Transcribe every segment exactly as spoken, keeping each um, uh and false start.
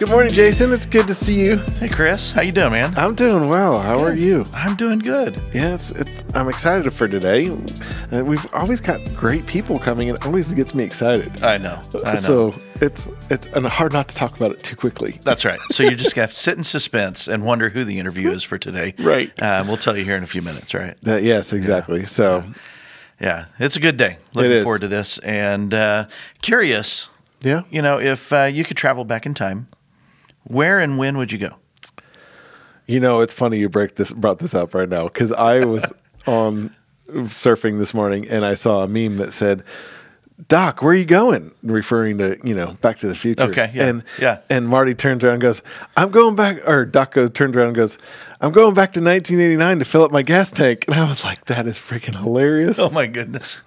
Good morning, Jason. It's good to see you. Hey, Chris. How you doing, man? I'm doing well. How good. Are you? I'm doing good. Yeah, it's, it's, I'm excited for today. Uh, we've always got great people coming. It always gets me excited. I know. I know. So it's it's and hard not to talk about it too quickly. That's right. So you just have to sit in suspense and wonder who the interview is for today. Right. Uh, we'll tell you here in a few minutes, right? Uh, yes, exactly. Yeah. So, yeah. yeah, it's a good day. Looking forward to this. And uh, curious. Yeah. You know, if uh, you could travel back in time, where and when would you go? You know, it's funny you break this brought this up right now, because I was on surfing this morning and I saw a meme that said, "Doc, where are you going?" Referring to, you know, Back to the Future. Okay. Yeah. And, yeah. and Marty turns around and goes, I'm going back, or Doc goes, turned around and goes, I'm going back to nineteen eighty-nine to fill up my gas tank. And I was like, that is freaking hilarious. Oh, my goodness.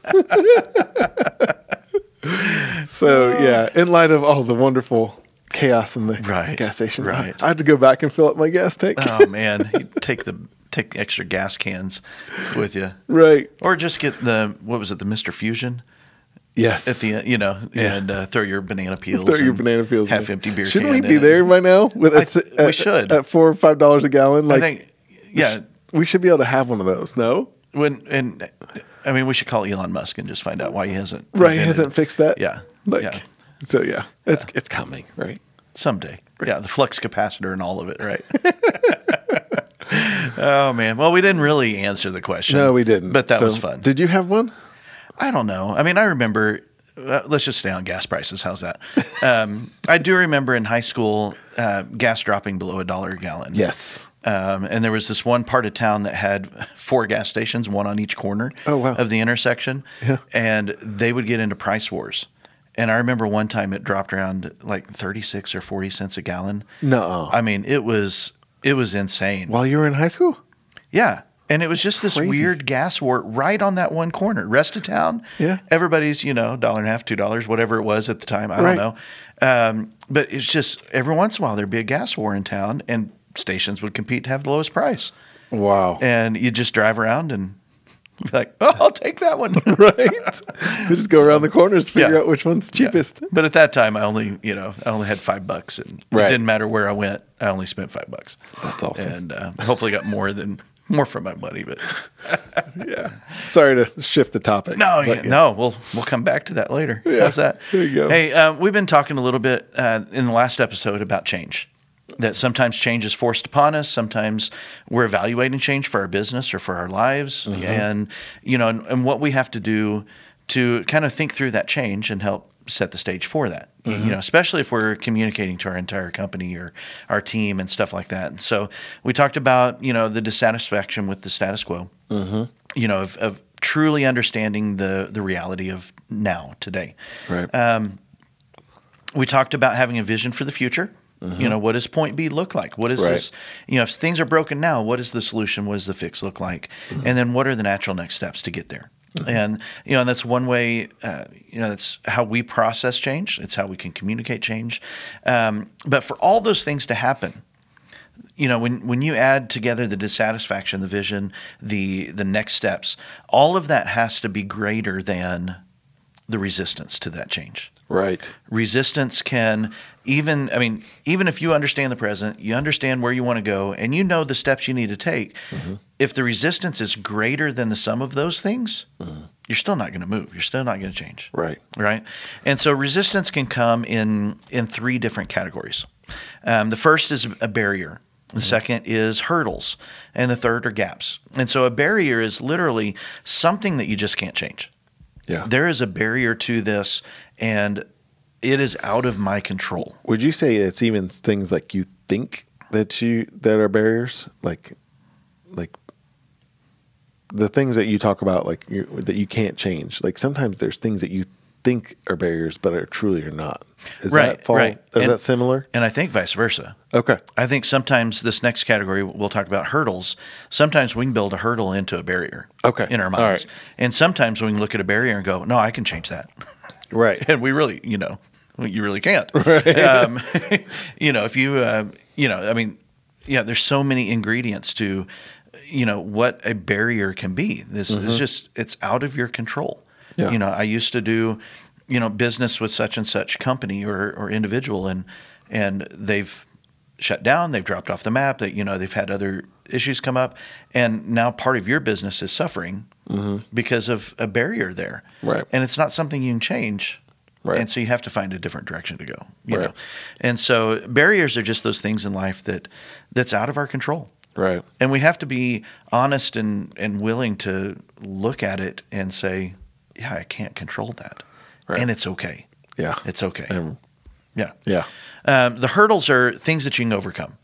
So, yeah, in light of all the wonderful chaos in the right, gas station, right. I had to go back and fill up my gas tank. Oh, man. You take the take extra gas cans with you. Right. Or just get the, what was it, the Mister Fusion? Yes. At the end, you know, yeah. and uh, throw your banana peels. Throw your banana peels. Half-empty beer Shouldn't can. Shouldn't we be there by now? With a, I, we at, should. At four dollars or five dollars a gallon? Like, I think, yeah. We should be able to have one of those, no? When and I mean, we should call Elon Musk and just find out why he hasn't. Right, he hasn't fixed that. Yeah, like, yeah. So yeah, it's yeah. it's coming, right? Someday. Right. Yeah, the flux capacitor and all of it, right? Oh man, well, we didn't really answer the question. No, we didn't. But that so, was fun. Did you have one? I don't know. I mean, I remember. Uh, let's just stay on gas prices. How's that? um, I do remember in high school, uh, gas dropping below a dollar a gallon. Yes. Um, and there was this one part of town that had four gas stations, one on each corner oh, wow. of the intersection, yeah. and they would get into price wars. And I remember one time it dropped around like thirty-six or forty cents a gallon. No. I mean, it was it was insane. While you were in high school? Yeah. And it was just this Crazy. weird gas war right on that one corner. Rest of town, yeah. everybody's, you know, dollar and a half, two dollars, whatever it was at the time. I right. don't know. Um, but it's just every once in a while there'd be a gas war in town, and stations would compete to have the lowest price. Wow. And you just drive around and be like, oh, I'll take that one. Right. We just go around the corners, figure yeah. out which one's cheapest. Yeah. But at that time, I only, you know, I only had five bucks and right. it didn't matter where I went. I only spent five bucks. That's awesome. And uh, hopefully got more than more for my money, but yeah. Sorry to shift the topic. No, yeah, yeah. no, we'll we'll come back to that later. Yeah. How's that? There you go. Hey, uh, we've been talking a little bit uh, in the last episode about change. That sometimes change is forced upon us. Sometimes we're evaluating change for our business or for our lives, mm-hmm. and you know, and, and what we have to do to kind of think through that change and help set the stage for that. Mm-hmm. You know, especially if we're communicating to our entire company or our team and stuff like that. And so we talked about you know the dissatisfaction with the status quo. Mm-hmm. You know, of, of truly understanding the the reality of now today. Right. Um, we talked about having a vision for the future. Mm-hmm. You know, what does point B look like? What is right. this? You know, if things are broken now, what is the solution? What does the fix look like? Mm-hmm. And then what are the natural next steps to get there? Mm-hmm. And, you know, and that's one way, uh, you know, that's how we process change. It's how we can communicate change. Um, but for all those things to happen, you know, when, when you add together the dissatisfaction, the vision, the the next steps, all of that has to be greater than the resistance to that change. Right. Resistance can even, I mean, even if you understand the present, you understand where you want to go, and you know the steps you need to take, mm-hmm. if the resistance is greater than the sum of those things, mm-hmm. you're still not going to move. You're still not going to change. Right. Right? And so resistance can come in, in three different categories. Um, the first is a barrier. The mm-hmm. second is hurdles. And the third are gaps. And so a barrier is literally something that you just can't change. Yeah. There is a barrier to this, and it is out of my control. Would you say it's even things like you think that you that are barriers, like like the things that you talk about, like you, that you can't change? Like sometimes there's things that you think are barriers, but are truly are not. Is right, that fall, right. Is and, that similar? And I think vice versa. Okay. I think sometimes this next category, we'll talk about hurdles. Sometimes we can build a hurdle into a barrier okay. in our minds. All right. And sometimes we can look at a barrier and go, no, I can change that. Right. And we really, you know, you really can't. Right. Um, you know, if you, uh, you know, I mean, yeah, there's so many ingredients to, you know, what a barrier can be. This mm-hmm. is just, it's out of your control. Yeah. You know, I used to do, you know, business with such and such company or, or individual, and and they've shut down, they've dropped off the map, that, you know, they've had other issues come up, and now part of your business is suffering mm-hmm. because of a barrier there. Right. And it's not something you can change. Right. And so you have to find a different direction to go, you right. know. And so barriers are just those things in life that that's out of our control. Right. And we have to be honest and, and willing to look at it and say, yeah, I can't control that. Right. And it's okay. Yeah. It's okay. And, yeah. Yeah. Um, the hurdles are things that you can overcome.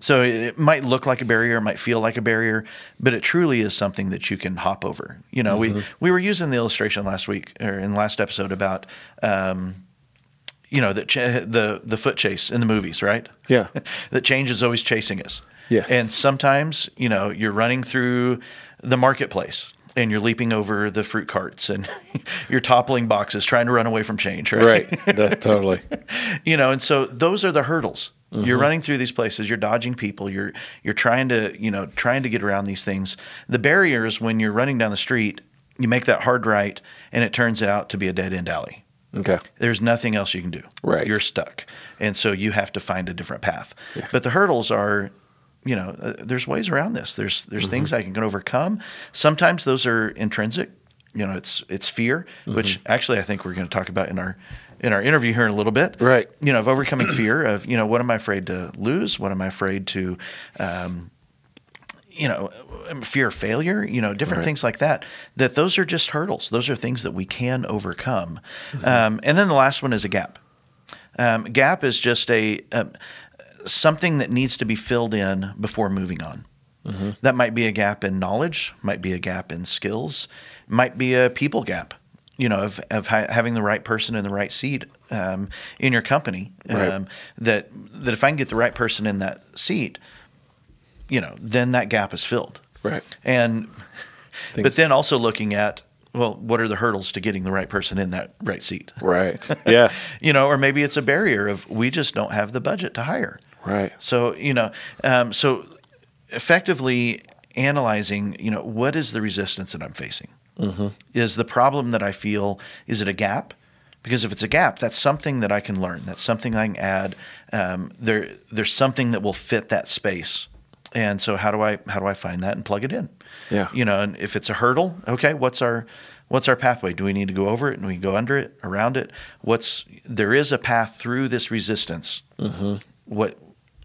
So it might look like a barrier, it might feel like a barrier, but it truly is something that you can hop over. You know, mm-hmm. we, we were using the illustration last week or in the last episode about, um, you know, that ch- the the foot chase in the movies, right? Yeah. That change is always chasing us. Yes. And sometimes, you know, you're running through the marketplace and you're leaping over the fruit carts and you're toppling boxes trying to run away from change, right? Right. That's totally. You know, and so those are the hurdles. Mm-hmm. You're running through these places, you're dodging people, you're you're trying to, you know, trying to get around these things. The barrier is when you're running down the street, you make that hard right, and it turns out to be a dead-end alley. Okay. There's nothing else you can do. Right. You're stuck. And so you have to find a different path. Yeah. But the hurdles are, you know, uh, there's ways around this. There's there's mm-hmm. things I can overcome. Sometimes those are intrinsic. You know, it's it's fear, mm-hmm. which actually I think we're going to talk about in our in our interview here in a little bit. Right. You know, of overcoming fear of, you know, what am I afraid to lose? What am I afraid to, um, you know, fear of failure, you know, different right. things like that, that those are just hurdles. Those are things that we can overcome. Mm-hmm. Um, and then the last one is a gap. Um, gap is just a, um, something that needs to be filled in before moving on. Mm-hmm. That might be a gap in knowledge, might be a gap in skills, might be a people gap. You know, of of ha- having the right person in the right seat um, in your company. Um, right. That that if I can get the right person in that seat, you know, then that gap is filled. Right. And Thanks. But then also looking at, well, what are the hurdles to getting the right person in that right seat? Right. Yes. You know, or maybe it's a barrier of we just don't have the budget to hire. Right. So you know, um, so effectively analyzing, you know, what is the resistance that I'm facing? Mm-hmm. Is the problem that I feel, is it a gap? Because if it's a gap, that's something that I can learn. That's something I can add. Um, there, there's something that will fit that space. And so how do I how do I find that and plug it in? Yeah. You know, and if it's a hurdle, okay, what's our what's our pathway? Do we need to go over it and we go under it, around it? What's there is a path through this resistance. Mm-hmm. What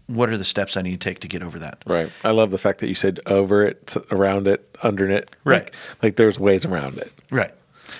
what are the steps I need to take to get over that? Right. I love the fact that you said over it, around it, under it. Right. Like, like there's ways around it. Right.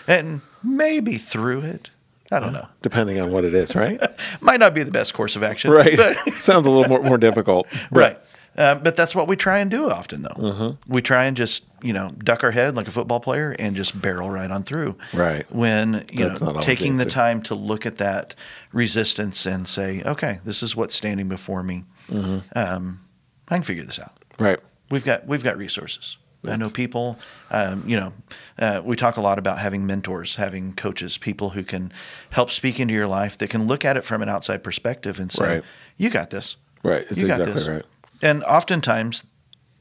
And maybe through it. I don't know. Depending on what it is, right? Might not be the best course of action. Right. But sounds a little more, more difficult. Right. Uh, but that's what we try and do often, though. Mm-hmm. We try and just, you know, duck our head like a football player and just barrel right on through. Right. When, you that's know, taking the time to look at that resistance and say, okay, this is what's standing before me. Mm-hmm. Um, I can figure this out. Right. We've got we've got resources. That's... I know people. Um, you know, uh, we talk a lot about having mentors, having coaches, people who can help speak into your life. That can look at it from an outside perspective and say, right. "You got this." Right. It's you got exactly this. Right. And oftentimes,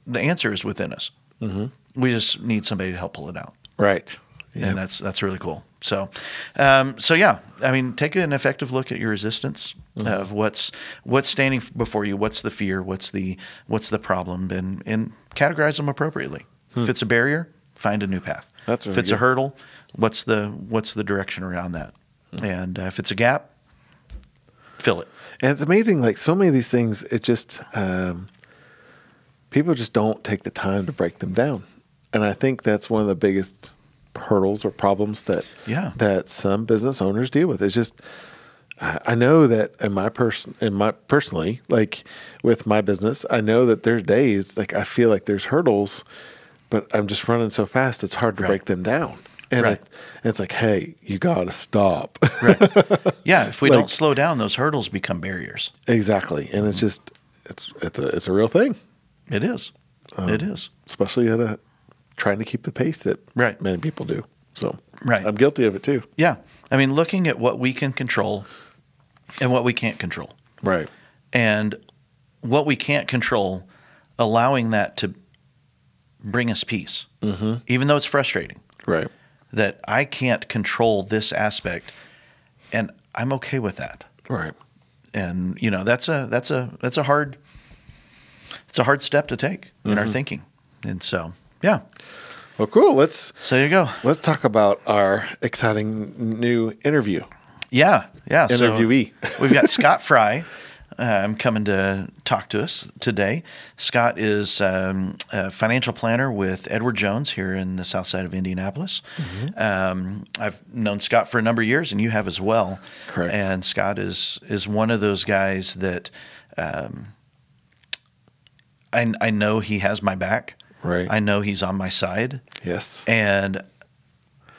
the answer is within us. Mm-hmm. We just need somebody to help pull it out. Right. Yep. And that's that's really cool. So, um, so yeah, I mean, take an effective look at your resistance mm-hmm. of what's what's standing before you, what's the fear, what's the what's the problem, and and categorize them appropriately. Hmm. If it's a barrier, find a new path. That's really if it's good. A hurdle, what's the what's the direction around that, mm-hmm. and uh, if it's a gap, fill it. And it's amazing, like so many of these things, it just um, people just don't take the time to break them down, and I think that's one of the biggest hurdles or problems that yeah. that some business owners deal with. It's just I know that in my person in my personally, like with my business, I know that there's days like I feel like there's hurdles, but I'm just running so fast it's hard to right. break them down. And right. it, it's like, hey, you gotta stop. Right. Yeah, if we like, don't slow down, those hurdles become barriers. Exactly. And mm-hmm. it's just it's it's a it's a real thing. It is. Um, it is. Especially at a trying to keep the pace that right. many people do. So right. I'm guilty of it too. Yeah. I mean, looking at what we can control and what we can't control. Right. And what we can't control, allowing that to bring us peace, mm-hmm. even though it's frustrating. Right. That I can't control this aspect, and I'm okay with that. Right. and you know that's a that's a that's a hard it's a hard step to take in mm-hmm. our thinking, and so yeah. Well, cool. Let's. So there you go. Let's talk about our exciting new interview. Yeah, yeah. Interviewee. So we've got Scott Frye um, coming to talk to us today. Scott is um, a financial planner with Edward Jones here in the south side of Indianapolis. Mm-hmm. Um, I've known Scott for a number of years, and you have as well. Correct. And Scott is is one of those guys that um, I I know he has my back. Right. I know he's on my side. Yes. And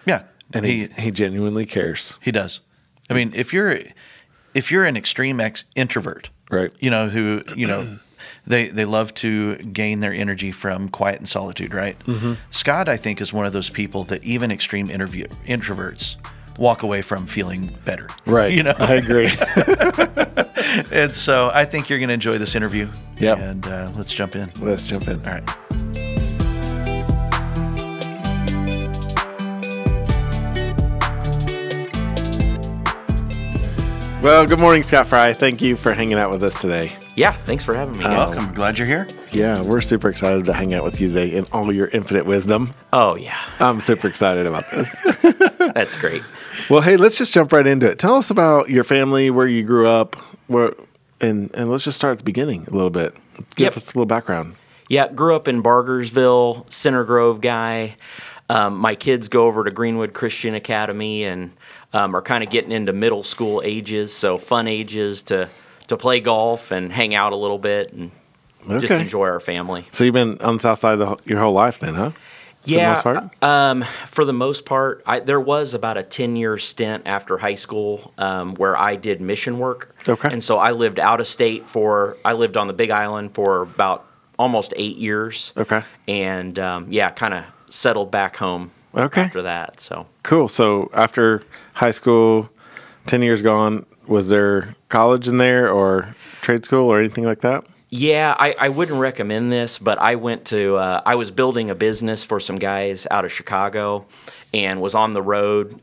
yeah. And he, he, he genuinely cares. He does. I mean, if you're, if you're an extreme ex- introvert, right. You know, who, you know, they, they love to gain their energy from quiet and solitude. Right. Mm-hmm. Scott, I think, is one of those people that even extreme interview introverts walk away from feeling better. Right. You know, I agree. And so I think you're going to enjoy this interview. Yeah. And uh, let's jump in. Let's jump in. All right. Well, good morning, Scott Frye. Thank you for hanging out with us today. Yeah, thanks for having me. Um, Welcome. Glad you're here. Yeah, we're super excited to hang out with you today in all your infinite wisdom. Oh, yeah. I'm super excited about this. That's great. Well, hey, let's just jump right into it. Tell us about your family, where you grew up, where, and, and let's just start at the beginning a little bit. Give yep. us a little background. Yeah, grew up in Bargersville, Center Grove guy. Um, my kids go over to Greenwood Christian Academy and Um, are kind of getting into middle school ages, so fun ages to, to play golf and hang out a little bit and okay. just enjoy our family. So you've been on the south side the, your whole life then, huh? For yeah. The most part? Um, for the most part, I, there was about a ten-year stint after high school um, where I did mission work. Okay. And so I lived out of state for – I lived on the Big Island for about almost eight years. Okay. And, um, yeah, kind of settled back home. Okay. After that, so cool. So after high school, ten years gone. Was there college in there or trade school or anything like that? Yeah, I, I wouldn't recommend this, but I went to. Uh, I was building a business for some guys out of Chicago, and was on the road um,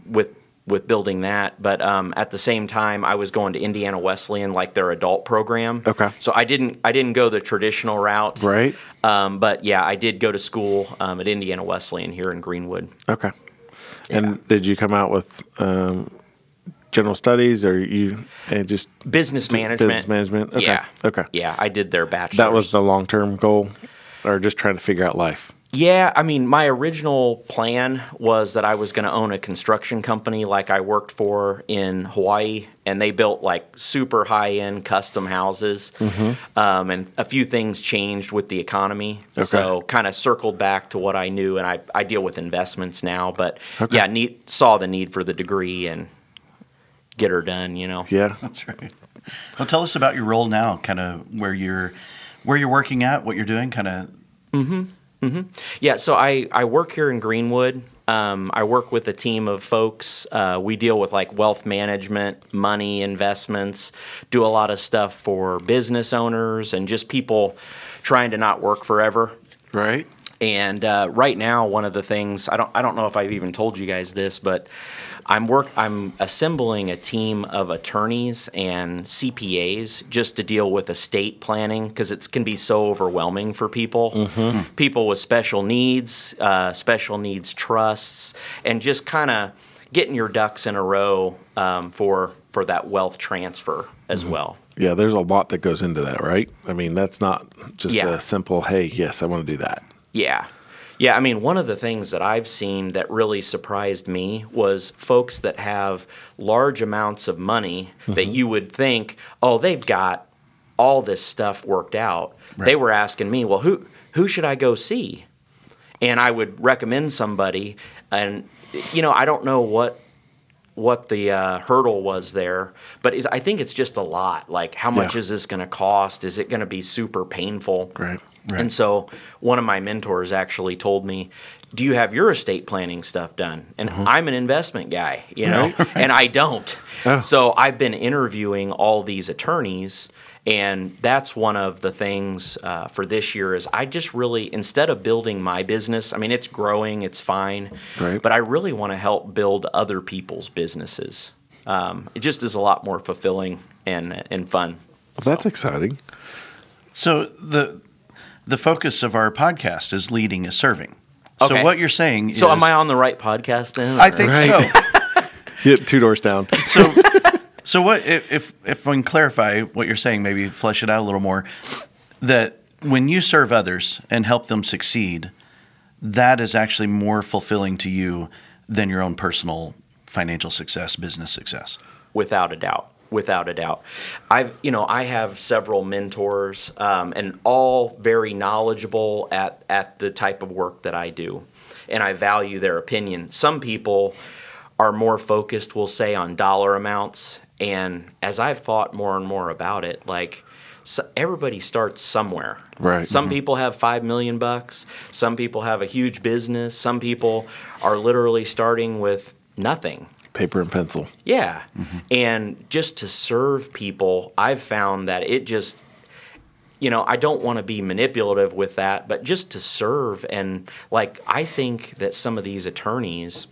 mm-hmm. with with building that. But um, at the same time, I was going to Indiana Wesleyan, like their adult program. Okay. So I didn't I didn't go the traditional route. Right. Um, but yeah, I did go to school um, at Indiana Wesleyan here in Greenwood. Okay. Yeah. And did you come out with um, general studies or you and just business management? Business management. Okay. Yeah. Okay. Yeah, I did their bachelor's. That was the long term goal, or just trying to figure out life. Yeah, I mean, my original plan was that I was going to own a construction company like I worked for in Hawaii, and they built like super high-end custom houses, mm-hmm. um, and a few things changed with the economy, okay. so kind of circled back to what I knew, and I, I deal with investments now, but okay. yeah, need, saw the need for the degree and get her done, you know. Yeah, that's right. Well, tell us about your role now, kind of where you're, where you're working at, what you're doing, kind of. Mm-hmm. Mm-hmm. Yeah, so I, I work here in Greenwood. Um, I work with a team of folks. Uh, we deal with like wealth management, money, investments, do a lot of stuff for business owners and just people trying to not work forever. Right. And uh, right now, one of the things I don't I don't know if I've even told you guys this, but I'm work I'm assembling a team of attorneys and C P As just to deal with estate planning because it can be so overwhelming for people, mm-hmm. people with special needs, uh, special needs trusts, and just kind of getting your ducks in a row um, for for that wealth transfer as mm-hmm. well. Yeah, there's a lot that goes into that, right? I mean, that's not just yeah. a simple hey, yes, I want to do that. Yeah. Yeah, I mean, one of the things that I've seen that really surprised me was folks that have large amounts of money mm-hmm. that you would think, oh, they've got all this stuff worked out. Right. They were asking me, well, who who should I go see? And I would recommend somebody. And, you know, I don't know what what the uh, hurdle was there, but I think it's just a lot. Like, how much yeah. is this going to cost? Is it going to be super painful? Right. Right. And so one of my mentors actually told me, do you have your estate planning stuff done? And mm-hmm. I'm an investment guy, you know, right, right. and I don't. Oh. So I've been interviewing all these attorneys, and that's one of the things uh, for this year is I just really, instead of building my business, I mean, it's growing, it's fine, right. but I really want to help build other people's businesses. um, it just is a lot more fulfilling and and fun. Well, that's so exciting. So the the focus of our podcast is leading is serving. Okay. So what you're saying is... So am I on the right podcast then? Or? I think right. so. Get two doors down. So so what if if I can clarify what you're saying, maybe flesh it out a little more, that when you serve others and help them succeed, that is actually more fulfilling to you than your own personal financial success, business success. Without a doubt. Without a doubt. I've, you know, I have several mentors, um, and all very knowledgeable at, at the type of work that I do. And I value their opinion. Some people are more focused, we'll say, on dollar amounts. And as I've thought more and more about it, like, so everybody starts somewhere. Right. Some mm-hmm. people have five million bucks. Some people have a huge business. Some people are literally starting with nothing. Paper and pencil. Yeah. Mm-hmm. And just to serve people, I've found that it just, you know, I don't want to be manipulative with that, but just to serve. And like, I think that some of these attorneys,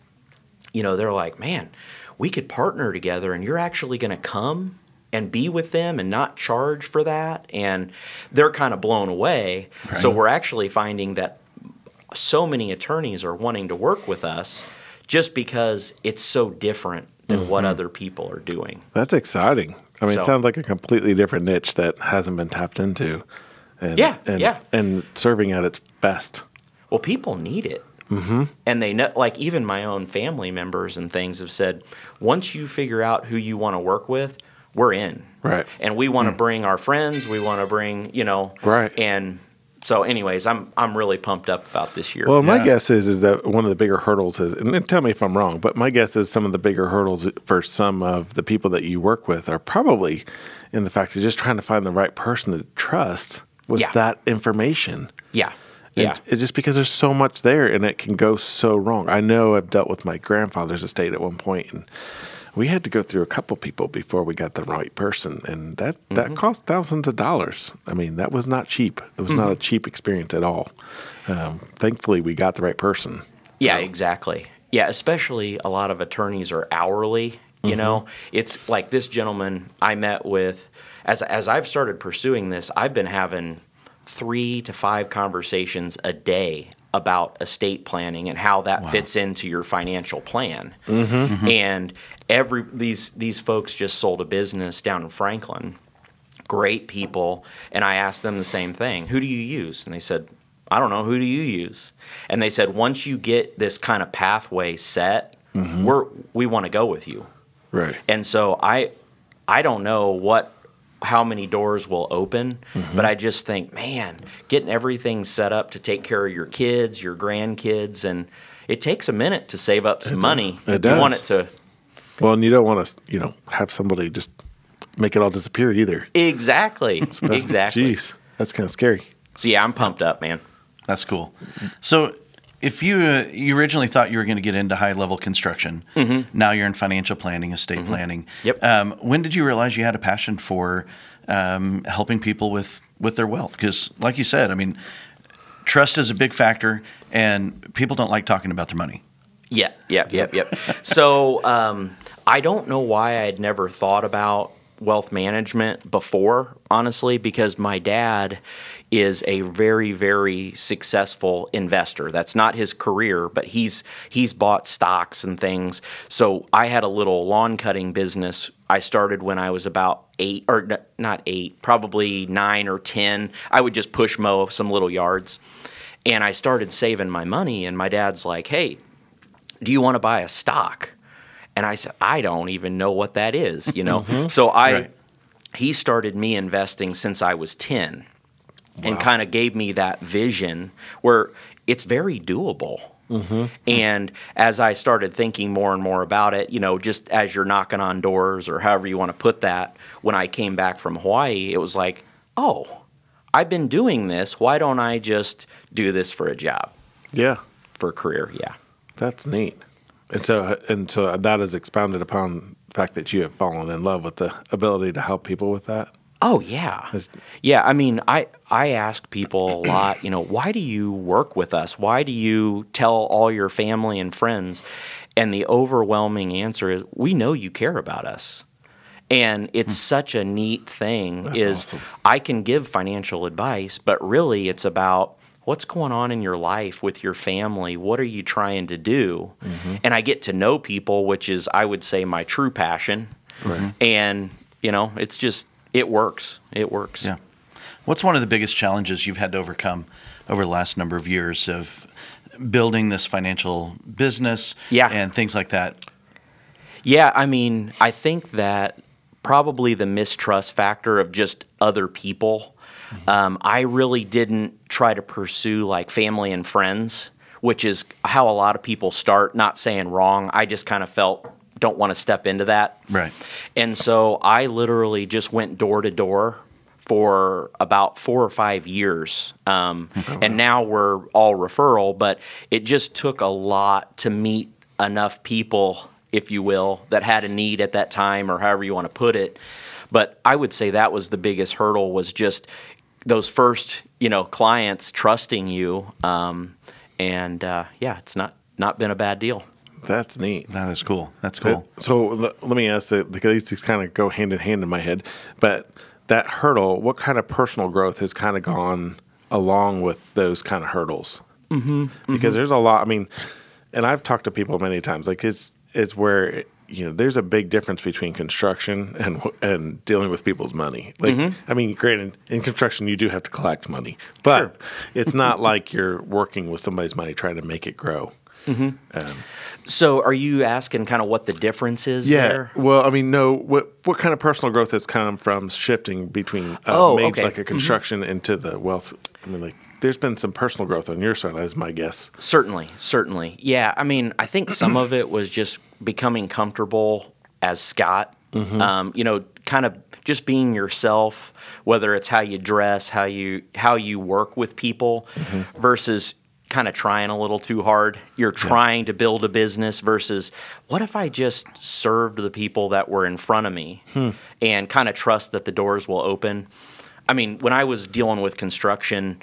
you know, they're like, man, we could partner together and you're actually going to come and be with them and not charge for that. And they're kind of blown away. Right. So we're actually finding that so many attorneys are wanting to work with us just because it's so different than mm-hmm. what other people are doing. That's exciting. I mean, so, it sounds like a completely different niche that hasn't been tapped into. And, yeah, and, yeah. And serving at its best. Well, people need it. Mm-hmm. And they know, like even my own family members and things have said, once you figure out who you want to work with, we're in. Right. And we want to mm. bring our friends. We want to bring, you know. Right. And so anyways, I'm I'm really pumped up about this year. Well, my yeah. guess is is that one of the bigger hurdles is, and tell me if I'm wrong, but my guess is some of the bigger hurdles for some of the people that you work with are probably in the fact of just trying to find the right person to trust with yeah. that information. Yeah. Yeah. It, it just because there's so much there and it can go so wrong. I know I've dealt with my grandfather's estate at one point, and we had to go through a couple people before we got the right person, and that, mm-hmm. that cost thousands of dollars. I mean, that was not cheap. It was mm-hmm. not a cheap experience at all. Um, thankfully, we got the right person. Yeah, so. Exactly. Yeah, especially a lot of attorneys are hourly. You mm-hmm. know, it's like this gentleman I met with. As as I've started pursuing this, I've been having three to five conversations a day about estate planning and how that wow. fits into your financial plan. Mm-hmm. Mm-hmm. And every these these folks just sold a business down in Franklin, great people, and I asked them the same thing. Who do you use? And they said, I don't know, who do you use? And they said, once you get this kind of pathway set, mm-hmm. we're we want to go with you. Right. And so I I don't know what how many doors will open, mm-hmm. but I just think, man, getting everything set up to take care of your kids, your grandkids, and it takes a minute to save up some it money. Does. It does. You want it to. Well, and you don't want to, you know, have somebody just make it all disappear either. Exactly. So, exactly. Jeez, that's kind of scary. So yeah, I'm pumped up, man. That's cool. So if you uh, you originally thought you were going to get into high-level construction, mm-hmm. now you're in financial planning, estate mm-hmm. planning. Yep. Um, when did you realize you had a passion for um, helping people with, with their wealth? Because like you said, I mean, trust is a big factor, and people don't like talking about their money. Yeah, yep, yep, yep. So um, I don't know why I'd never thought about wealth management before, honestly, because my dad is a very, very successful investor. That's not his career, but he's he's bought stocks and things. So I had a little lawn cutting business. I started when I was about eight, or n- not eight, probably nine or ten. I would just push mow some little yards. And I started saving my money, and my dad's like, hey, do you want to buy a stock? And I said, I don't even know what that is, you know? mm-hmm. So I, right. he started me investing since I was ten wow. and kind of gave me that vision where it's very doable. Mm-hmm. And as I started thinking more and more about it, you know, just as you're knocking on doors or however you want to put that, when I came back from Hawaii, it was like, oh, I've been doing this. Why don't I just do this for a job? Yeah. For a career, yeah. That's neat. And so and so that is expounded upon the fact that you have fallen in love with the ability to help people with that? Oh, yeah. That's, yeah, I mean, I, I ask people a lot, you know, why do you work with us? Why do you tell all your family and friends? And the overwhelming answer is, we know you care about us. And it's hmm. such a neat thing. That's is awesome. I can give financial advice, but really it's about what's going on in your life with your family. What are you trying to do? Mm-hmm. And I get to know people, which is, I would say, my true passion. Right. And, you know, it's just, it works. It works. Yeah. What's one of the biggest challenges you've had to overcome over the last number of years of building this financial business yeah. and things like that? Yeah, I mean, I think that probably the mistrust factor of just other people. Mm-hmm. Um, I really didn't try to pursue like family and friends, which is how a lot of people start, not saying wrong. I just kind of felt, don't want to step into that. Right. And so I literally just went door to door for about four or five years. Um, oh, and wow. now we're all referral, but it just took a lot to meet enough people, if you will, that had a need at that time, or however you want to put it. But I would say that was the biggest hurdle, was just those first, you know, clients trusting you. Um, and uh, yeah, it's not, not been a bad deal. That's neat. That is cool. That's cool. It, so l- let me ask it, because these kind of go hand in hand in my head. But that hurdle, what kind of personal growth has kind of gone along with those kind of hurdles? Mm-hmm, because mm-hmm. there's a lot. I mean, and I've talked to people many times. Like it's it's where. It, you know, there's a big difference between construction and and dealing with people's money. Like, mm-hmm. I mean, granted, in construction, you do have to collect money, but sure. it's not like you're working with somebody's money trying to make it grow. Mm-hmm. Um, so are you asking kind of what the difference is yeah, there? Well, I mean, no, what what kind of personal growth has come from shifting between uh, oh, made, okay. like a construction mm-hmm. into the wealth? I mean, like, there's been some personal growth on your side, is my guess. Certainly, certainly. Yeah, I mean, I think some of it was just becoming comfortable as Scott, mm-hmm. um, you know, kind of just being yourself, whether it's how you dress, how you how you work with people mm-hmm. versus kind of trying a little too hard. You're trying yeah. to build a business versus what if I just served the people that were in front of me hmm. and kind of trust that the doors will open. I mean, when I was dealing with construction,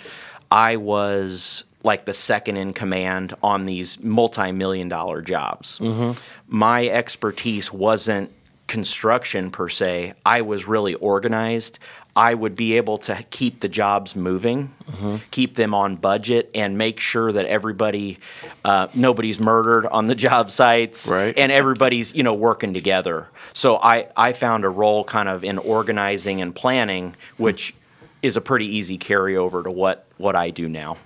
I was like the second in command on these multi-million dollar jobs. Mm-hmm. My expertise wasn't construction per se. I was really organized. I would be able to keep the jobs moving, mm-hmm. keep them on budget, and make sure that everybody, uh, nobody's murdered on the job sites, right. and everybody's, you know, working together. So I, I found a role kind of in organizing and planning, which mm-hmm. is a pretty easy carryover to what, what I do now.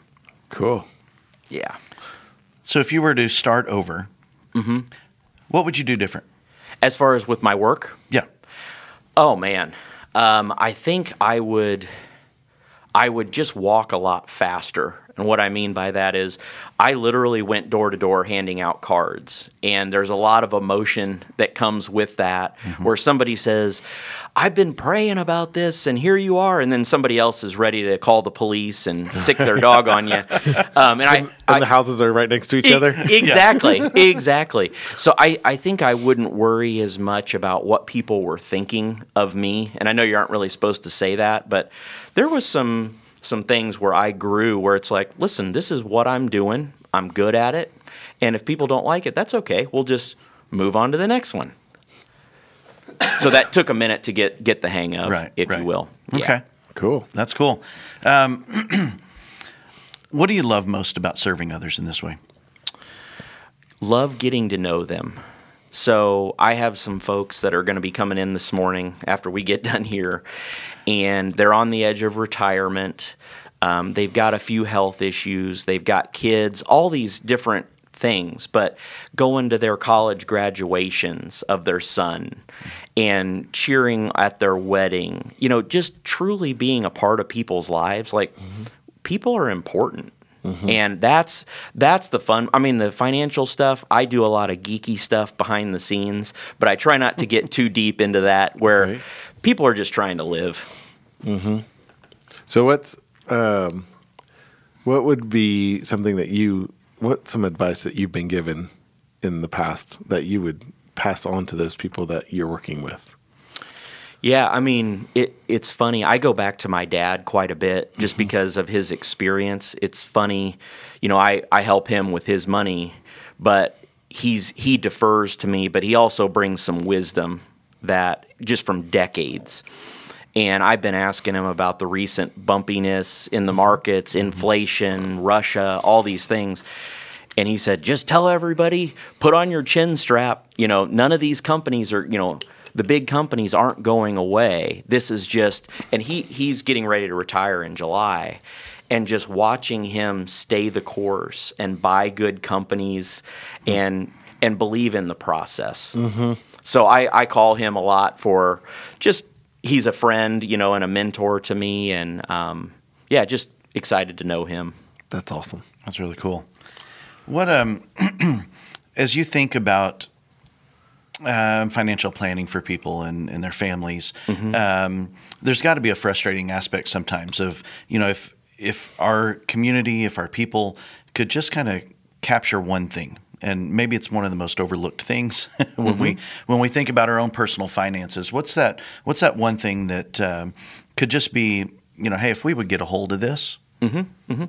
Cool. Yeah. So if you were to start over, mm-hmm. what would you do different? As far as with my work? Yeah. Oh, man. Um, I think I would I would just walk a lot faster. And what I mean by that is I literally went door to door handing out cards. And there's a lot of emotion that comes with that mm-hmm. where somebody says, I've been praying about this and here you are. And then somebody else is ready to call the police and sick their dog on you. Um, and I, and I, the houses are right next to each e- other. Exactly. Yeah. Exactly. So I, I think I wouldn't worry as much about what people were thinking of me. And I know you aren't really supposed to say that, but there was some... some things where I grew where it's like, listen, this is what I'm doing. I'm good at it. And if people don't like it, that's okay. We'll just move on to the next one. So that took a minute to get, get the hang of, right, if right. you will. Okay. Yeah. Cool. That's cool. Um, what do you love most about serving others in this way? Love getting to know them. So I have some folks that are going to be coming in this morning after we get done here, and they're on the edge of retirement. Um, they've got a few health issues. They've got kids, all these different things, but going to their college graduations of their son and cheering at their wedding, you know, just truly being a part of people's lives. Like, mm-hmm. people are important. Mm-hmm. And that's that's the fun. I mean, the financial stuff, I do a lot of geeky stuff behind the scenes, but I try not to get too deep into that where right. people are just trying to live. Mm-hmm. So what's um, what would be something that you – what's some advice that you've been given in the past that you would pass on to those people that you're working with? Yeah, I mean, it, it's funny. I go back to my dad quite a bit just mm-hmm. because of his experience. It's funny. You know, I, I help him with his money, but he's he defers to me, but he also brings some wisdom that just from decades. And I've been asking him about the recent bumpiness in the markets, inflation, Russia, all these things. And he said, just tell everybody, put on your chin strap. You know, none of these companies are, you know, the big companies aren't going away. This is just, and he he's getting ready to retire in July. And just watching him stay the course and buy good companies and and believe in the process. Mm-hmm. So I, I call him a lot for just, he's a friend, you know, and a mentor to me. And, um, yeah, just excited to know him. That's awesome. That's really cool. What, um, as you think about um, financial planning for people and, and their families, mm-hmm. um, there's got to be a frustrating aspect sometimes of, you know, if if our community, if our people could just kind of capture one thing. And maybe it's one of the most overlooked things when mm-hmm. we when we think about our own personal finances. What's that? What's that one thing that um, could just be, you know, hey, if we would get a hold of this? Mm-hmm. Mm-hmm.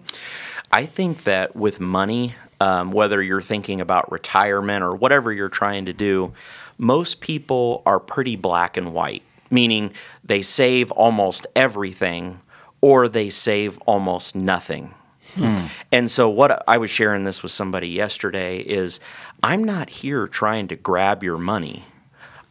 I think that with money, um, whether you're thinking about retirement or whatever you're trying to do, most people are pretty black and white, meaning they save almost everything or they save almost nothing. Hmm. And so what I was sharing this with somebody yesterday is I'm not here trying to grab your money.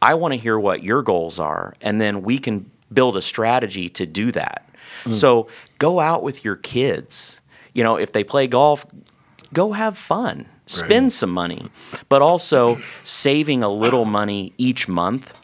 I want to hear what your goals are, and then we can build a strategy to do that. Hmm. So go out with your kids. You know, if they play golf, go have fun. Spend right. some money. But also saving a little money each month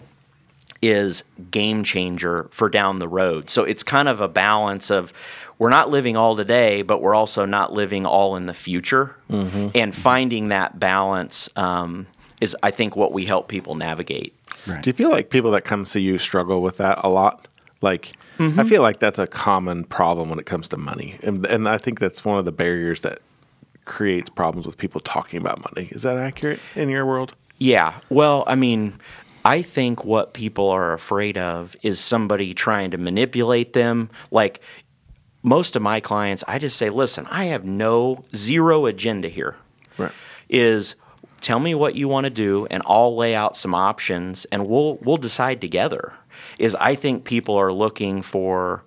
is game changer for down the road. So it's kind of a balance of we're not living all today, but we're also not living all in the future. Mm-hmm. And finding that balance um, is, I think, what we help people navigate. Right. Do you feel like people that come see you struggle with that a lot? Like, mm-hmm. I feel like that's a common problem when it comes to money. And, and I think that's one of the barriers that creates problems with people talking about money. Is that accurate in your world? Yeah. Well, I mean... I think what people are afraid of is somebody trying to manipulate them. Like most of my clients, I just say, listen, I have no zero agenda here. Right. Is tell me what you want to do and I'll lay out some options and we'll we'll decide together. Is I think people are looking for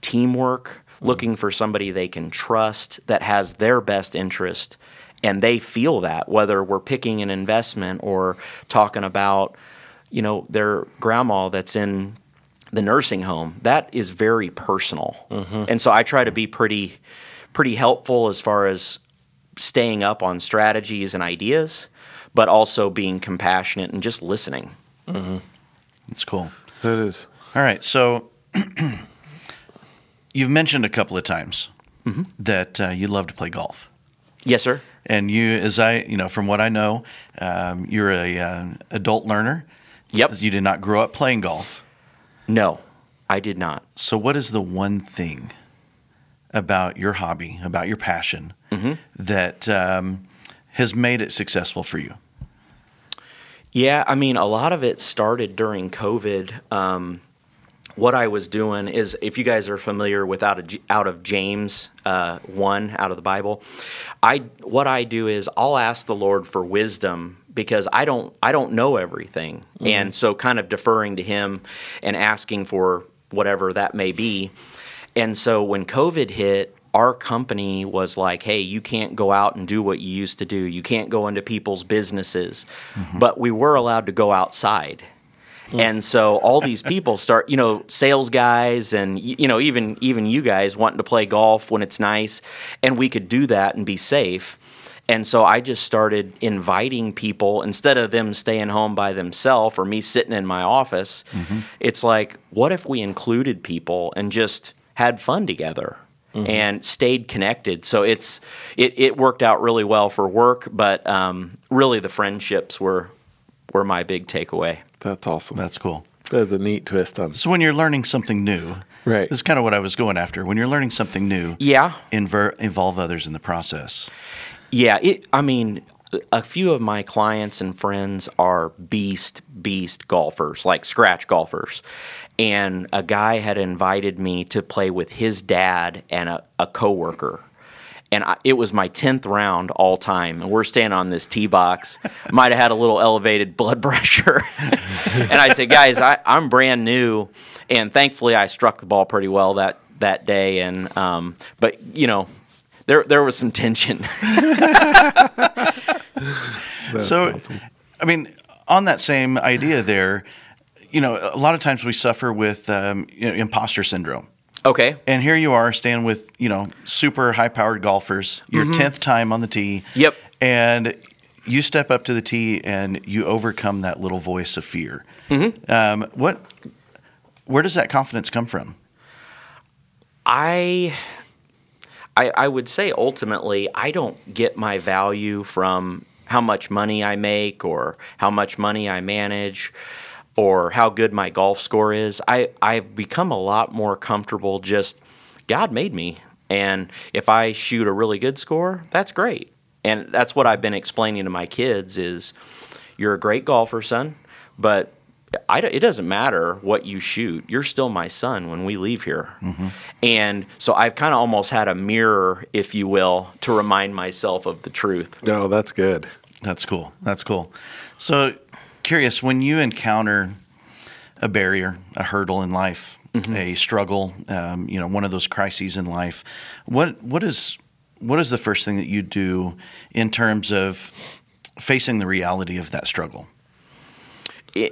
teamwork, mm-hmm. looking for somebody they can trust that has their best interest, and they feel that whether we're picking an investment or talking about you know, their grandma that's in the nursing home, that is very personal. Mm-hmm. And so I try to be pretty pretty helpful as far as staying up on strategies and ideas, but also being compassionate and just listening. Mm-hmm. That's cool. That is. All right. So you've mentioned a couple of times mm-hmm. that uh, you love to play golf. Yes, sir. And you, as I, you know, from what I know, um, you're a uh, adult learner. Yep. You did not grow up playing golf. No, I did not. So what is the one thing about your hobby, about your passion, mm-hmm. that um, has made it successful for you? Yeah, I mean, a lot of it started during COVID. Um, what I was doing is, if you guys are familiar with out of, out of James uh, one, out of the Bible, I what I do is I'll ask the Lord for wisdom because I don't I don't know everything. Mm-hmm. And so kind of deferring to him and asking for whatever that may be. And so when COVID hit, our company was like, hey, you can't go out and do what you used to do. You can't go into people's businesses. Mm-hmm. But we were allowed to go outside. Mm-hmm. And so all these people start, you know, sales guys and, you know, even even you guys wanting to play golf when it's nice. And we could do that and be safe. And so I just started inviting people instead of them staying home by themselves or me sitting in my office. Mm-hmm. It's like, what if we included people and just had fun together mm-hmm. and stayed connected? So it's it, it worked out really well for work, but um, really the friendships were were my big takeaway. That's awesome. That's cool. That's a neat twist on it. So when you're learning something new, right? This is kind of what I was going after. When you're learning something new, yeah, inver- involve others in the process. Yeah, it, I mean, a few of my clients and friends are beast, beast golfers, like scratch golfers. And a guy had invited me to play with his dad and a, a coworker. and I, it was my tenth round all time, and we're standing on this tee box. Might have had a little elevated blood pressure. And I said, guys, I, I'm brand new, and thankfully I struck the ball pretty well that, that day. And um, but, you know, there there was some tension. So, awesome. I mean, on that same idea there, you know, a lot of times we suffer with um, you know, imposter syndrome. Okay. And here you are, standing with, you know, super high-powered golfers, your mm-hmm. tenth time on the tee. Yep. And you step up to the tee, and you overcome that little voice of fear. Mm-hmm. Um, what? Where does that confidence come from? I... I, I would say ultimately I don't get my value from how much money I make or how much money I manage or how good my golf score is. I, I've become a lot more comfortable just God made me, and if I shoot a really good score, that's great. And that's what I've been explaining to my kids is you're a great golfer, son, but I, it doesn't matter what you shoot. You're still my son when we leave here. Mm-hmm. And so I've kind of almost had a mirror, if you will, to remind myself of the truth. No, that's good. That's cool. That's cool. So curious, when you encounter a barrier, a hurdle in life, mm-hmm. a struggle, um, you know, one of those crises in life, what what is what is the first thing that you do in terms of facing the reality of that struggle?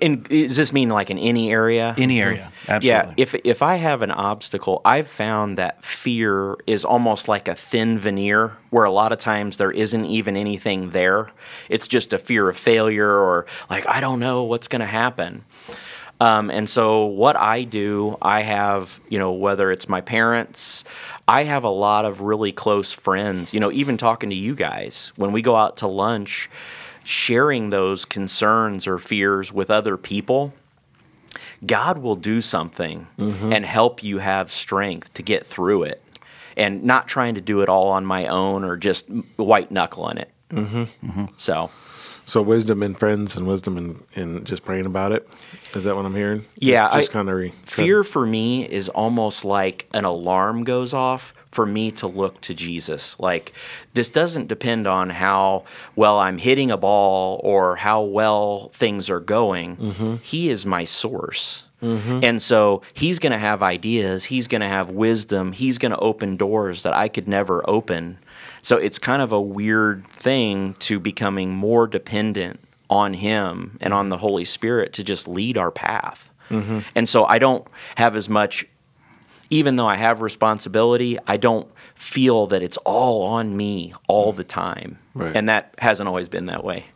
And does this mean like in any area? Any area, absolutely. Yeah, if if I have an obstacle, I've found that fear is almost like a thin veneer where a lot of times there isn't even anything there. It's just a fear of failure or like, I don't know what's going to happen. Um, and so what I do, I have, you know, whether it's my parents, I have a lot of really close friends, you know, even talking to you guys. When we go out to lunch, sharing those concerns or fears with other people, God will do something mm-hmm. and help you have strength to get through it, and not trying to do it all on my own or just white knuckling it. Mm-hmm. Mm-hmm. So, so wisdom in friends and wisdom in, in just praying about it. Is that what I'm hearing? Yeah, just, just I, kind of re- fear for me is almost like an alarm goes off for me to look to Jesus. Like, this doesn't depend on how well I'm hitting a ball or how well things are going. Mm-hmm. He is my source. Mm-hmm. And so he's going to have ideas. He's going to have wisdom. He's going to open doors that I could never open. So it's kind of a weird thing to becoming more dependent on him and on the Holy Spirit to just lead our path. Mm-hmm. And so I don't have as much. Even though I have responsibility, I don't feel that it's all on me all the time. Right. And that hasn't always been that way.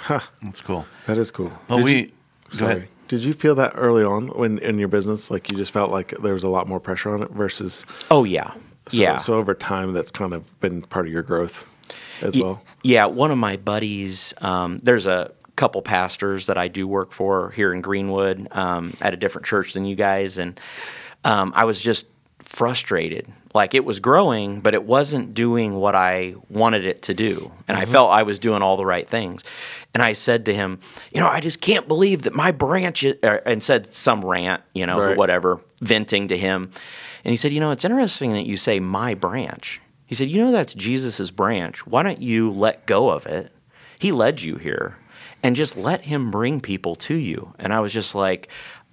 Huh. That's cool. That is cool. Well, did we, you, sorry. Go ahead. Did you feel that early on when in your business? Like you just felt like there was a lot more pressure on it versus... Oh, yeah. So, yeah. So over time, that's kind of been part of your growth as y- well? Yeah. One of my buddies, um, there's a couple pastors that I do work for here in Greenwood um, at a different church than you guys, and... Um, I was just frustrated. Like it was growing, but it wasn't doing what I wanted it to do. And mm-hmm. I felt I was doing all the right things. And I said to him, you know, I just can't believe that my branch is, and said some rant, you know, right. whatever, venting to him. And he said, you know, it's interesting that you say my branch. He said, you know, that's Jesus's branch. Why don't you let go of it? He led you here and just let him bring people to you. And I was just like,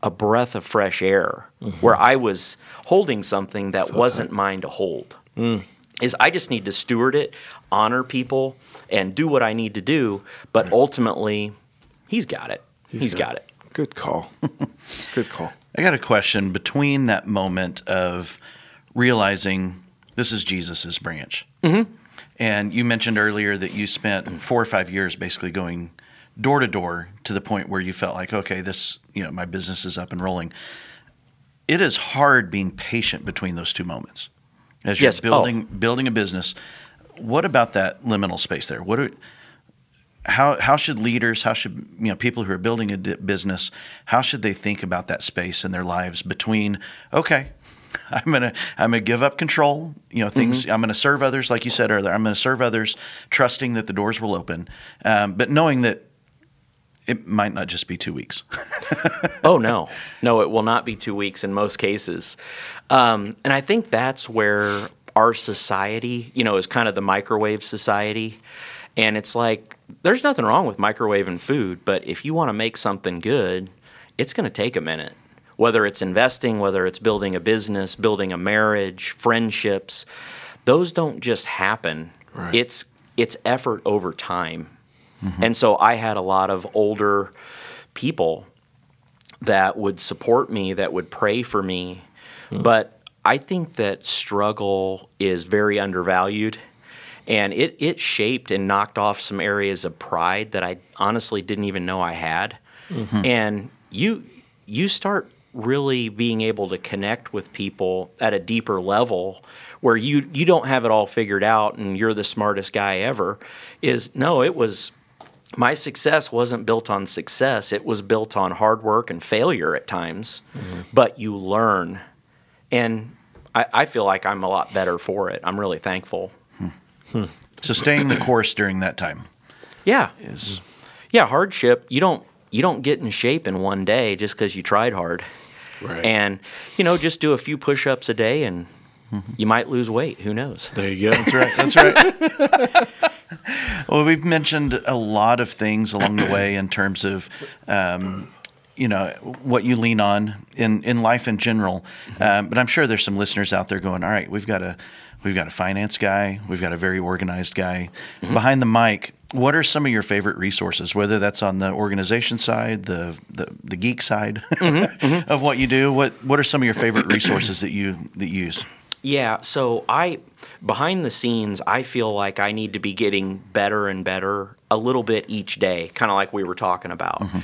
a breath of fresh air mm-hmm. where I was holding something that so wasn't tight. Mine to hold. Mm. Is I just need to steward it, honor people, and do what I need to do. But right. ultimately, he's got it. He's, he's got, got it. it. Good call. Good call. I got a question. Between that moment of realizing this is Jesus's branch, mm-hmm. and you mentioned earlier that you spent four or five years basically going door to door to the point where you felt like, okay, this, you know, my business is up and rolling. It is hard being patient between those two moments as you're yes. building, oh. building a business. What about that liminal space there? What are, how, how should leaders, how should, you know, people who are building a d- business, how should they think about that space in their lives between, okay, I'm going to, I'm going to give up control, you know, things, mm-hmm. I'm going to serve others. Like you said earlier, I'm going to serve others, trusting that the doors will open. Um, but knowing that, it might not just be two weeks. Oh, no. No, it will not be two weeks in most cases. Um, and I think that's where our society, you know, is kind of the microwave society. And it's like, there's nothing wrong with microwaving food, but if you want to make something good, it's going to take a minute. Whether it's investing, whether it's building a business, building a marriage, friendships, those don't just happen. Right. It's it's effort over time. Mm-hmm. And so I had a lot of older people that would support me, that would pray for me. Mm. But I think that struggle is very undervalued. And it, it shaped and knocked off some areas of pride that I honestly didn't even know I had. Mm-hmm. And you you start really being able to connect with people at a deeper level where you, you don't have it all figured out and you're the smartest guy ever. Is no, it was my success wasn't built on success. It was built on hard work and failure at times. Mm-hmm. But you learn. And I, I feel like I'm a lot better for it. I'm really thankful. Hmm. So staying the course during that time. Yeah. Is... Yeah, hardship. You don't you don't get in shape in one day just because you tried hard. Right. And, you know, just do a few push-ups a day and you might lose weight. Who knows? There you go. That's right. That's right. Well, we've mentioned a lot of things along the way in terms of um, – you know, what you lean on in, in life in general. Um, but I'm sure there's some listeners out there going, all right, we've got a we've got a finance guy, we've got a very organized guy. Mm-hmm. Behind the mic, what are some of your favorite resources, whether that's on the organization side, the the, the geek side mm-hmm. Mm-hmm. of what you do? What what are some of your favorite resources that you that you use? Yeah, so I behind the scenes, I feel like I need to be getting better and better a little bit each day, kind of like we were talking about. Mm-hmm.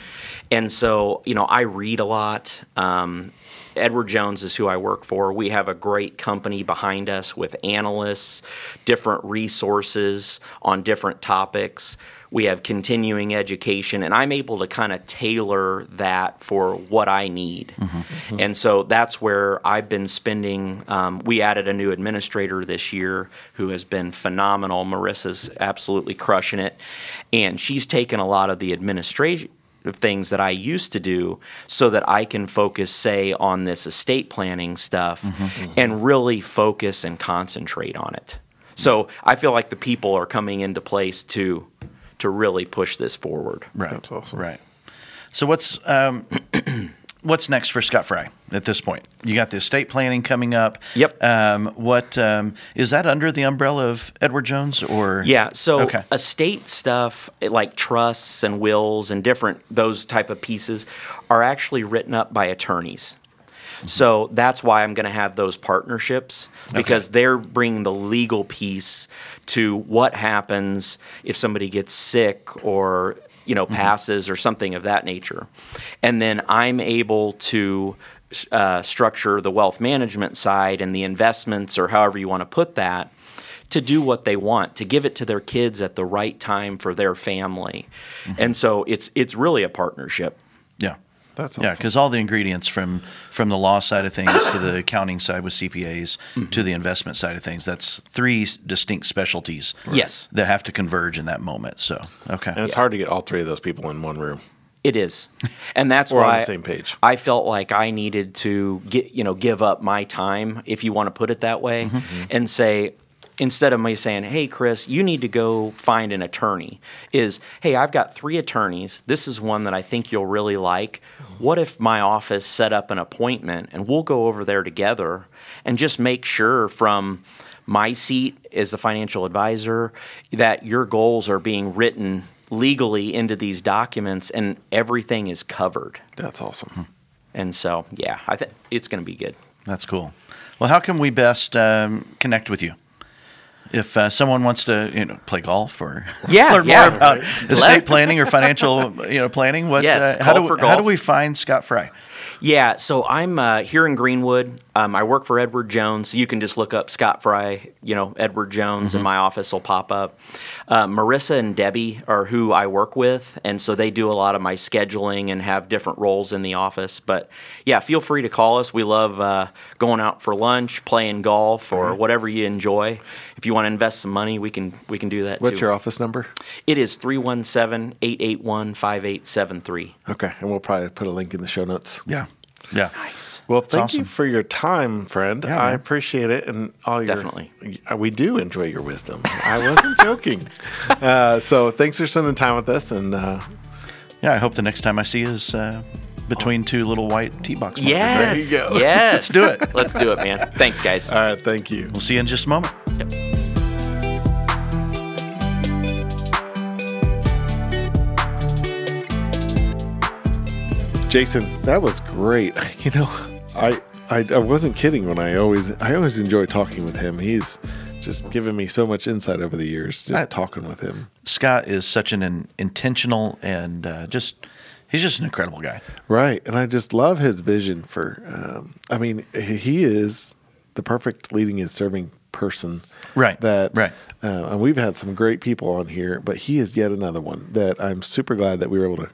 And so, you know, I read a lot. Um, Edward Jones is who I work for. We have a great company behind us with analysts, different resources on different topics. We have continuing education, and I'm able to kind of tailor that for what I need. Mm-hmm. Mm-hmm. And so that's where I've been spending. Um, we added a new administrator this year who has been phenomenal. Marissa's absolutely crushing it. And she's taken a lot of the administration of things that I used to do so that I can focus, say, on this estate planning stuff mm-hmm. Mm-hmm. and really focus and concentrate on it. So I feel like the people are coming into place to to really push this forward. Right. That's awesome. Right. So what's um, what's next for Scott Frye at this point? You got the estate planning coming up. Yep. Um, what um, is that under the umbrella of Edward Jones or? Yeah. So okay. Estate stuff like trusts and wills and different those type of pieces are actually written up by attorneys. Mm-hmm. So that's why I'm going to have those partnerships because okay. they're bringing the legal piece to what happens if somebody gets sick or, you know, passes mm-hmm. or something of that nature. And then I'm able to uh, structure the wealth management side and the investments or however you want to put that to do what they want, to give it to their kids at the right time for their family. Mm-hmm. And so it's it's really a partnership. Yeah. That's awesome. Yeah, because all the ingredients from, from the law side of things to the accounting side with C P As mm-hmm. to the investment side of things, that's three distinct specialties yes. that have to converge in that moment. So, okay. And it's yeah. hard to get all three of those people in one room. It is. And that's why on the same page. I felt like I needed to get, you know, give up my time, if you want to put it that way, mm-hmm. and say, instead of me saying, hey, Chris, you need to go find an attorney, is, hey, I've got three attorneys. This is one that I think you'll really like. What if my office set up an appointment and we'll go over there together and just make sure from my seat as the financial advisor that your goals are being written legally into these documents and everything is covered. That's awesome. And so, yeah, I think it's going to be good. That's cool. Well, how can we best um, connect with you? If uh, someone wants to, you know, play golf or yeah, learn yeah, more about right. estate planning or financial, you know, planning, what? Yes, uh, how do we, golf. How do we find Scott Frye? Yeah, so I'm uh, here in Greenwood. Um, I work for Edward Jones. You can just look up Scott Frye, you know, Edward Jones, mm-hmm. and my office will pop up. Uh, Marissa and Debbie are who I work with, and so they do a lot of my scheduling and have different roles in the office. But, yeah, feel free to call us. We love uh, going out for lunch, playing golf, or mm-hmm. whatever you enjoy. If you want to invest some money, we can we can do that. What's too. Your office number? It is three one seven, eight eight one, five eight seven three. Okay, and we'll probably put a link in the show notes. Yeah. Yeah. Nice. Well, That's thank awesome. you for your time, friend. Yeah, I appreciate it. And all your. Definitely. We do enjoy your wisdom. I wasn't joking. Uh, so thanks for spending time with us. And uh, yeah, I hope the next time I see you is uh, between two little white tea box markers. Yes. There you go. Yes. Let's do it. Let's do it, man. Thanks, guys. All right. Thank you. We'll see you in just a moment. Yep. Jason, that was great. You know, I, I I wasn't kidding when I always I always enjoy talking with him. He's just given me so much insight over the years, just I, talking with him. Scott is such an, an intentional and uh, just he's just an incredible guy. Right, and I just love his vision for. Um, I mean, he is the perfect leading and serving person. Right. That right. Uh, and we've had some great people on here, but he is yet another one that I'm super glad that we were able to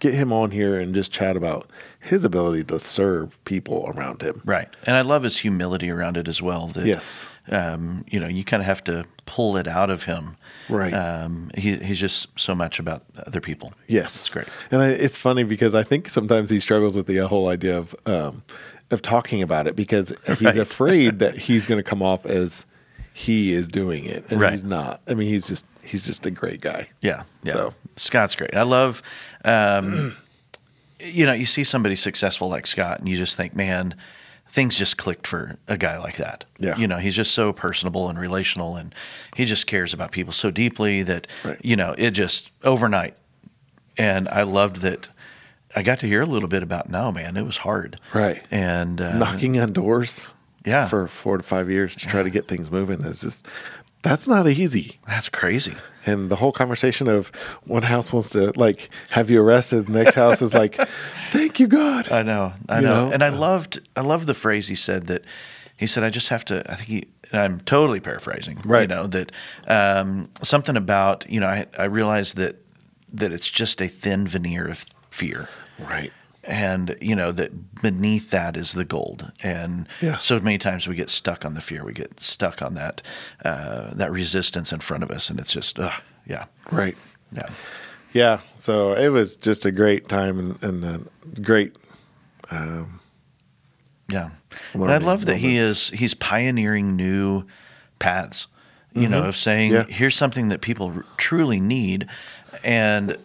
get him on here and just chat about his ability to serve people around him. Right. And I love his humility around it as well. That, yes. Um, you know, you kind of have to pull it out of him. Right. Um, he, he's just so much about other people. Yes. It's great. And I, it's funny because I think sometimes he struggles with the whole idea of, um, of talking about it because he's right. afraid that he's going to come off as he is doing it. And right. he's not. I mean, he's just, he's just a great guy. Yeah. Yeah. So. Scott's great. I love, um, you know, you see somebody successful like Scott and you just think, man, things just clicked for a guy like that. Yeah. You know, he's just so personable and relational and he just cares about people so deeply that, right. you know, it just overnight. And I loved that. I got to hear a little bit about no, man, it was hard. Right. And uh, knocking on doors yeah. for four to five years to try yeah. to get things moving is just... That's not easy. That's crazy. And the whole conversation of one house wants to like have you arrested, the next house is like, thank you, God. I know. I know. know. And I loved I loved the phrase he said that he said, I just have to I think he and I'm totally paraphrasing. Right. You know, that um, something about, you know, I I realized that that it's just a thin veneer of fear. Right. And, you know, that beneath that is the gold. And yeah. so many times we get stuck on the fear. We get stuck on that uh, that resistance in front of us. And it's just, uh, yeah. Right. Yeah. Yeah. So it was just a great time and, and a great um, yeah. And I love moments. that he is he's pioneering new paths, you mm-hmm. know, of saying, yeah. here's something that people truly need. And,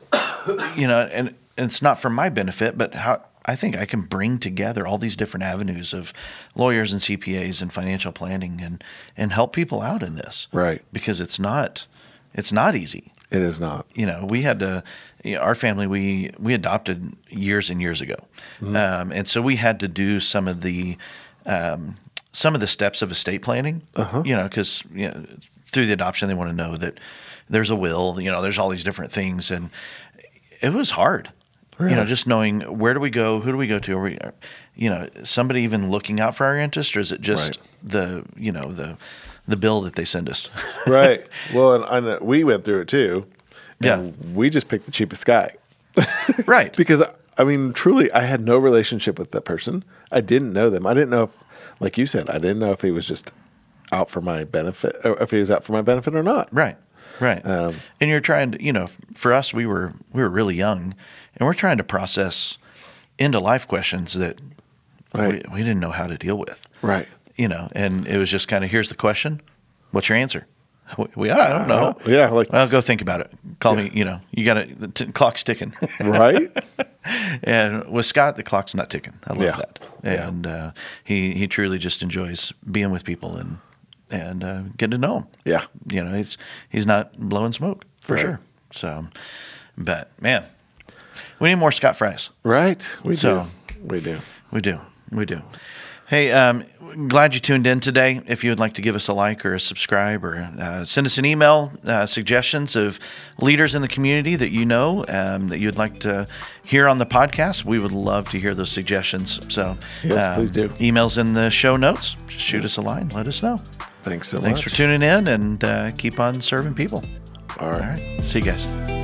you know, and... And it's not for my benefit, but how I think I can bring together all these different avenues of lawyers and C P As and financial planning and, and help people out in this. Right. Because it's not it's not easy. It is not. You know, we had to you know, our family we we adopted years and years ago, mm-hmm. um, and so we had to do some of the um, some of the steps of estate planning. Uh-huh. You know, because you know, through the adoption they want to know that there's a will. You know, there's all these different things, and it was hard. Really? You know, just knowing where do we go, who do we go to? Are we, you know, somebody even looking out for our interest, or is it just right. the, you know, the the bill that they send us? Right. Well, and, and we went through it too. And yeah. We just picked the cheapest guy. Right. Because I mean, truly, I had no relationship with that person. I didn't know them. I didn't know if, like you said, I didn't know if he was just out for my benefit, or if he was out for my benefit or not. Right. Right. Um, and you're trying to, you know, for us, we were we were really young. And we're trying to process end-of-life questions that right. we, we didn't know how to deal with. Right. You know, and it was just kind of, here's the question. What's your answer? We, we I don't know. Uh, yeah. Like, well, go think about it. Call yeah. me, you know, you got to, t- clock's ticking. Right. And with Scott, the clock's not ticking. I love yeah. that. And yeah. uh, he, he truly just enjoys being with people and, and uh, getting to know them. Yeah. You know, it's, he's not blowing smoke for right. sure. So, but man. We need more Scott Fryes. Right. We so, do. We do. We do. We do. Hey, um, glad you tuned in today. If you would like to give us a like or a subscribe or uh, send us an email, uh, suggestions of leaders in the community that you know um, that you'd like to hear on the podcast, we would love to hear those suggestions. So, yes, um, please do. Emails in the show notes. Just shoot us a line. Let us know. Thanks so Thanks much. Thanks for tuning in and uh, keep on serving people. All right. All right. See you guys.